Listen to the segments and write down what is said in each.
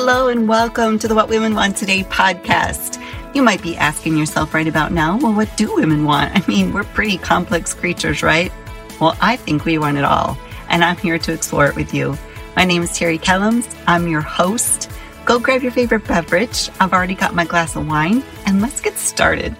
Hello and welcome to the What Women Want Today podcast. You might be asking yourself right about now, well, what do women want? I mean, we're pretty complex creatures, right? Well, I think we want it all, and I'm here to explore it with you. My name is Terry Kellams. I'm your host. Go grab your favorite beverage. I've already got my glass of wine, and let's get started.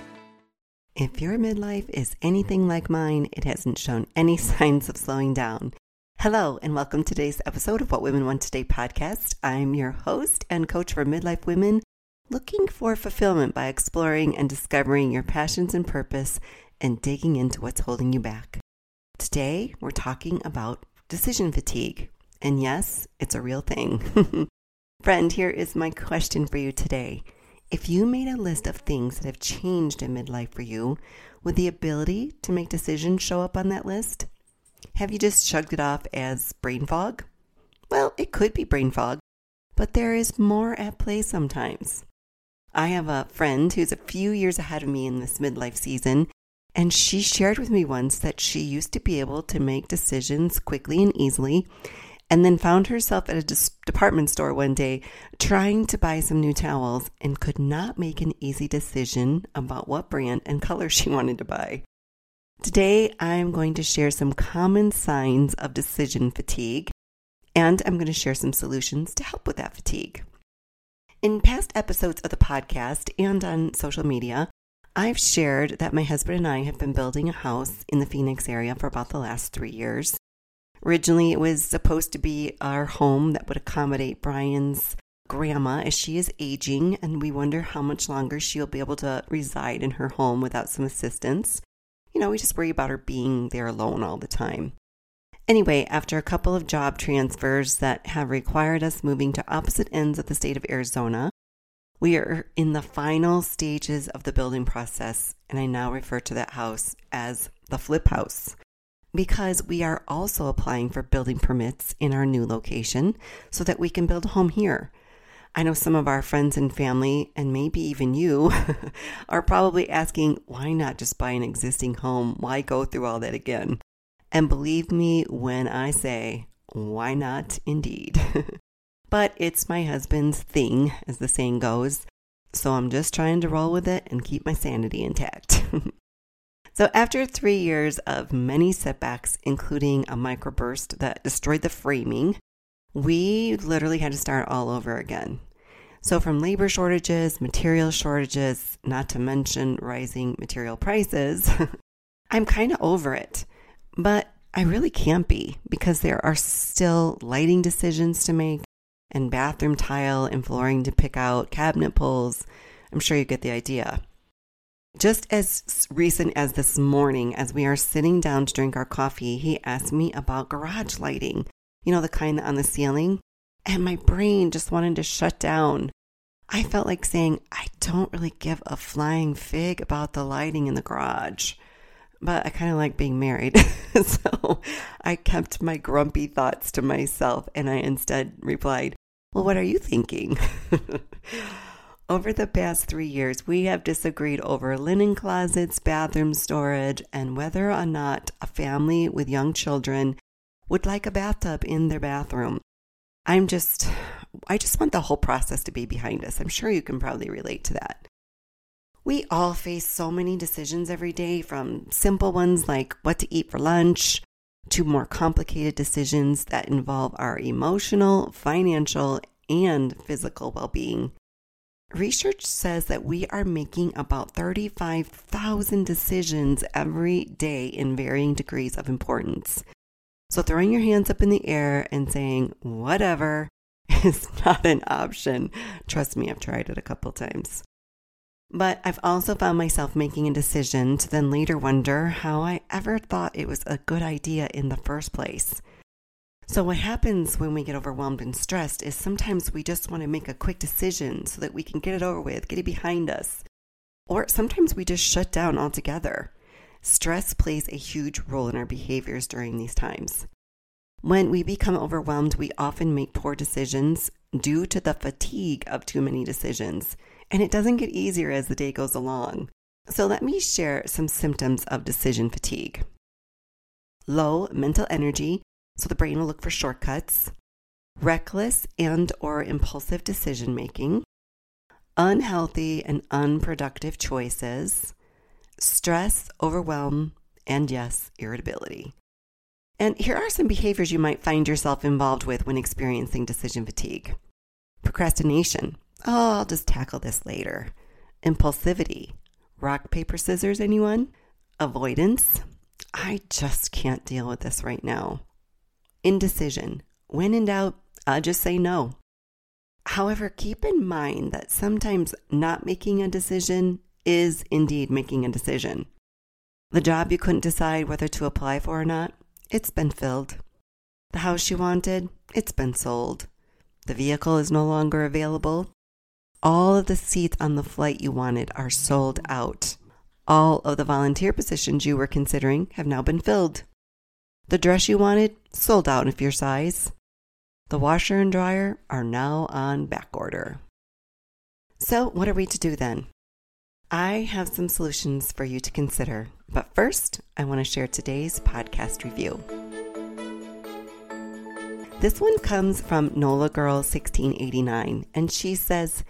If your midlife is anything like mine, it hasn't shown any signs of slowing down. Hello, and welcome to today's episode of What Women Want Today podcast. I'm your host and coach for midlife women looking for fulfillment by exploring and discovering your passions and purpose and digging into what's holding you back. Today, we're talking about decision fatigue. And yes, it's a real thing. Friend, here is my question for you today. If you made a list of things that have changed in midlife for you, would the ability to make decisions show up on that list? Have you just shrugged it off as brain fog? Well, it could be brain fog, but there is more at play sometimes. I have a friend who's a few years ahead of me in this midlife season, and she shared with me once that she used to be able to make decisions quickly and easily, and then found herself at a department store one day trying to buy some new towels and could not make an easy decision about what brand and color she wanted to buy. Today, I'm going to share some common signs of decision fatigue, and I'm going to share some solutions to help with that fatigue. In past episodes of the podcast and on social media, I've shared that my husband and I have been building a house in the Phoenix area for about the last 3 years. Originally, it was supposed to be our home that would accommodate Brian's grandma as she is aging, and we wonder how much longer she'll be able to reside in her home without some assistance. You know, we just worry about her being there alone all the time. Anyway, after a couple of job transfers that have required us moving to opposite ends of the state of Arizona, we are in the final stages of the building process, and I now refer to that house as the flip house, because we are also applying for building permits in our new location so that we can build a home here. I know some of our friends and family, and maybe even you, are probably asking, why not just buy an existing home? Why go through all that again? And believe me when I say, why not indeed? But it's my husband's thing, as the saying goes, so I'm just trying to roll with it and keep my sanity intact. So after 3 years of many setbacks, including a microburst that destroyed the framing, we literally had to start all over again. So from labor shortages, material shortages, not to mention rising material prices, I'm kind of over it. But I really can't be, because there are still lighting decisions to make and bathroom tile and flooring to pick out, cabinet pulls. I'm sure you get the idea. Just as recent as this morning, as we are sitting down to drink our coffee, he asked me about garage lighting, you know, the kind on the ceiling, and my brain just wanted to shut down. I felt like saying, I don't really give a flying fig about the lighting in the garage, but I kind of like being married, so I kept my grumpy thoughts to myself, and I instead replied, well, what are you thinking? Over the past 3 years, we have disagreed over linen closets, bathroom storage, and whether or not a family with young children would like a bathtub in their bathroom. I just want the whole process to be behind us. I'm sure you can probably relate to that. We all face so many decisions every day, from simple ones like what to eat for lunch to more complicated decisions that involve our emotional, financial, and physical well-being. Research says that we are making about 35,000 decisions every day in varying degrees of importance. So throwing your hands up in the air and saying, whatever, is not an option. Trust me, I've tried it a couple times. But I've also found myself making a decision to then later wonder how I ever thought it was a good idea in the first place. So what happens when we get overwhelmed and stressed is sometimes we just want to make a quick decision so that we can get it over with, get it behind us. Or sometimes we just shut down altogether. Stress plays a huge role in our behaviors during these times. When we become overwhelmed, we often make poor decisions due to the fatigue of too many decisions. And it doesn't get easier as the day goes along. So let me share some symptoms of decision fatigue. Low mental energy. So the brain will look for shortcuts. reckless and or impulsive decision making, unhealthy and unproductive choices, stress, overwhelm, and yes, irritability. And here are some behaviors you might find yourself involved with when experiencing decision fatigue. Procrastination. Oh, I'll just tackle this later. Impulsivity. Rock, paper, scissors, anyone? Avoidance. I just can't deal with this right now. Indecision. When in doubt, I'll just say no. However, keep in mind that sometimes not making a decision is indeed making a decision. The job you couldn't decide whether to apply for or not, it's been filled. The house you wanted, it's been sold. The vehicle is no longer available. All of the seats on the flight you wanted are sold out. All of the volunteer positions you were considering have now been filled. The dress you wanted, sold out of your size. The washer and dryer are now on back order. So what are we to do then? I have some solutions for you to consider, but first, I want to share today's podcast review. This one comes from NolaGirl1689, and she says,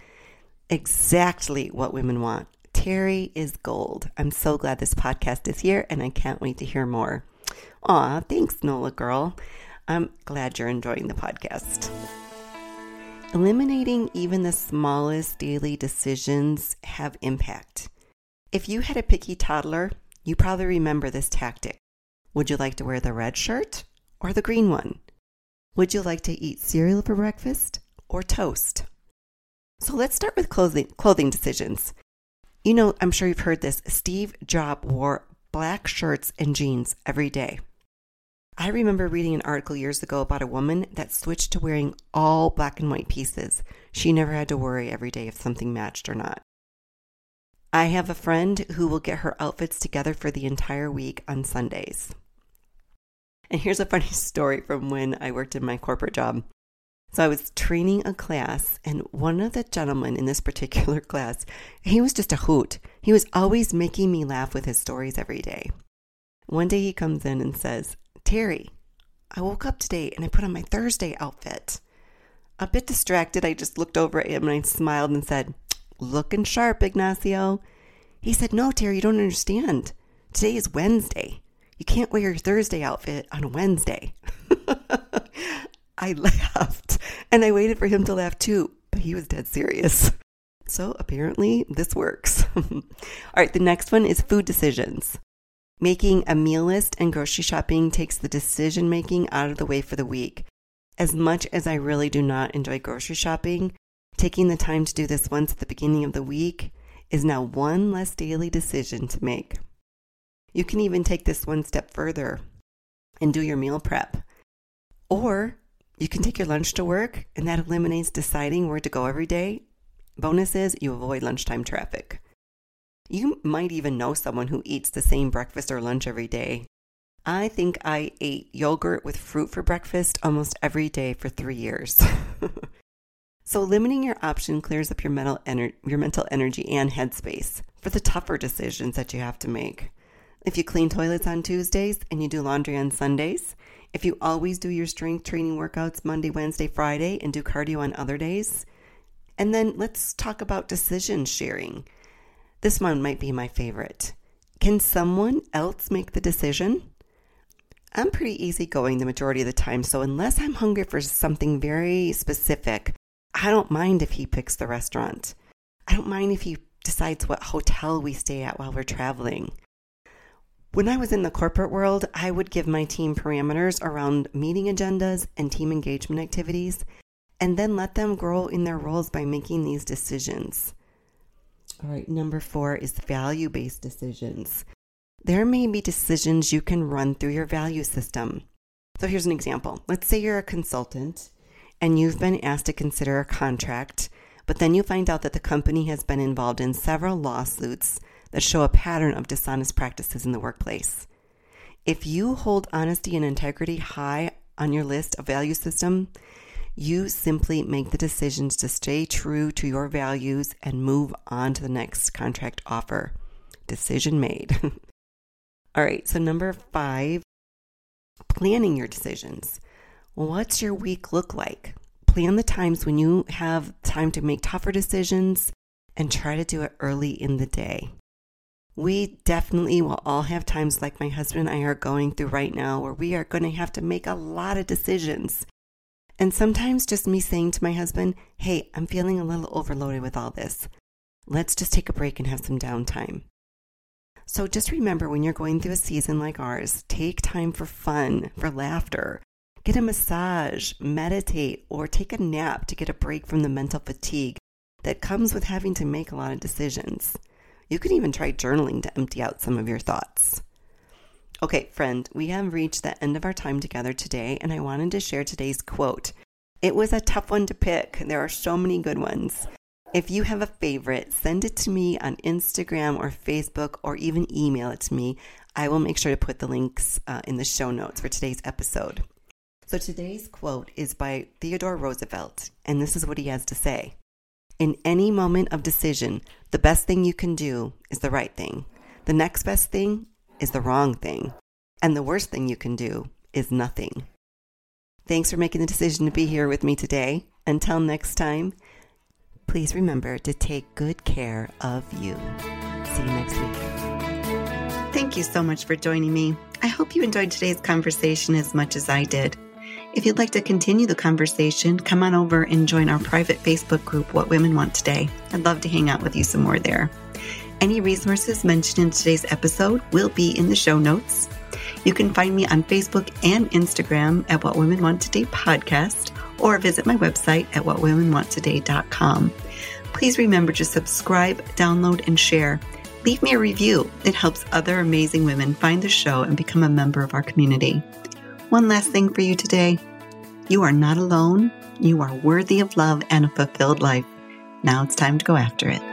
exactly what women want. Terry is gold. I'm so glad this podcast is here, and I can't wait to hear more. Aw, thanks, Nola Girl. I'm glad you're enjoying the podcast. Eliminating even the smallest daily decisions have impact. If you had a picky toddler, you probably remember this tactic. Would you like to wear the red shirt or the green one? Would you like to eat cereal for breakfast or toast? So let's start with clothing decisions. You know, I'm sure you've heard this. Steve Jobs wore black shirts and jeans every day. I remember reading an article years ago about a woman that switched to wearing all black and white pieces. She never had to worry every day if something matched or not. I have a friend who will get her outfits together for the entire week on Sundays. And here's a funny story from when I worked in my corporate job. So I was training a class, and one of the gentlemen in this particular class, he was just a hoot. He was always making me laugh with his stories every day. One day he comes in and says, Terry, I woke up today and I put on my Thursday outfit. A bit distracted, I just looked over at him and I smiled and said, looking sharp, Ignacio. He said, no, Terry, you don't understand. Today is Wednesday. You can't wear your Thursday outfit on a Wednesday. I laughed, and I waited for him to laugh too, but he was dead serious. So apparently this works. All right, the next one is food decisions. Making a meal list and grocery shopping takes the decision-making out of the way for the week. As much as I really do not enjoy grocery shopping, taking the time to do this once at the beginning of the week is now one less daily decision to make. You can even take this one step further and do your meal prep. Or you can take your lunch to work, and that eliminates deciding where to go every day. Bonus is you avoid lunchtime traffic. You might even know someone who eats the same breakfast or lunch every day. I think I ate yogurt with fruit for breakfast almost every day for 3 years. So limiting your option clears up your mental energy and headspace for the tougher decisions that you have to make. If you clean toilets on Tuesdays and you do laundry on Sundays, if you always do your strength training workouts Monday, Wednesday, Friday, and do cardio on other days. And then let's talk about decision sharing. This one might be my favorite. Can someone else make the decision? I'm pretty easygoing the majority of the time, so unless I'm hungry for something very specific, I don't mind if he picks the restaurant. I don't mind if he decides what hotel we stay at while we're traveling. When I was in the corporate world, I would give my team parameters around meeting agendas and team engagement activities, and then let them grow in their roles by making these decisions. All right, number 4 is value-based decisions. There may be decisions you can run through your value system. So here's an example. Let's say you're a consultant and you've been asked to consider a contract, but then you find out that the company has been involved in several lawsuits that show a pattern of dishonest practices in the workplace. If you hold honesty and integrity high on your list of value system, you simply make the decisions to stay true to your values and move on to the next contract offer. Decision made. All right, so number 5, planning your decisions. What's your week look like? plan the times when you have time to make tougher decisions and try to do it early in the day. We definitely will all have times like my husband and I are going through right now where we are going to have to make a lot of decisions. And sometimes just me saying to my husband, hey, I'm feeling a little overloaded with all this. Let's just take a break and have some downtime. So just remember when you're going through a season like ours, take time for fun, for laughter. Get a massage, meditate, or take a nap to get a break from the mental fatigue that comes with having to make a lot of decisions. You can even try journaling to empty out some of your thoughts. Okay, friend, we have reached the end of our time together today, and I wanted to share today's quote. It was a tough one to pick. There are so many good ones. If you have a favorite, send it to me on Instagram or Facebook, or even email it to me. I will make sure to put the links in the show notes for today's episode. So today's quote is by Theodore Roosevelt, and this is what he has to say. In any moment of decision, the best thing you can do is the right thing. The next best thing is the wrong thing. And the worst thing you can do is nothing. Thanks for making the decision to be here with me today. Until next time, please remember to take good care of you. See you next week. Thank you so much for joining me. I hope you enjoyed today's conversation as much as I did. If you'd like to continue the conversation, come on over and join our private Facebook group, What Women Want Today. I'd love to hang out with you some more there. Any resources mentioned in today's episode will be in the show notes. You can find me on Facebook and Instagram at What Women Want Today Podcast, or visit my website at WhatWomenWantToday.com. Please remember to subscribe, download, and share. Leave me a review. It helps other amazing women find the show and become a member of our community. One last thing for you today. You are not alone. You are worthy of love and a fulfilled life. Now it's time to go after it.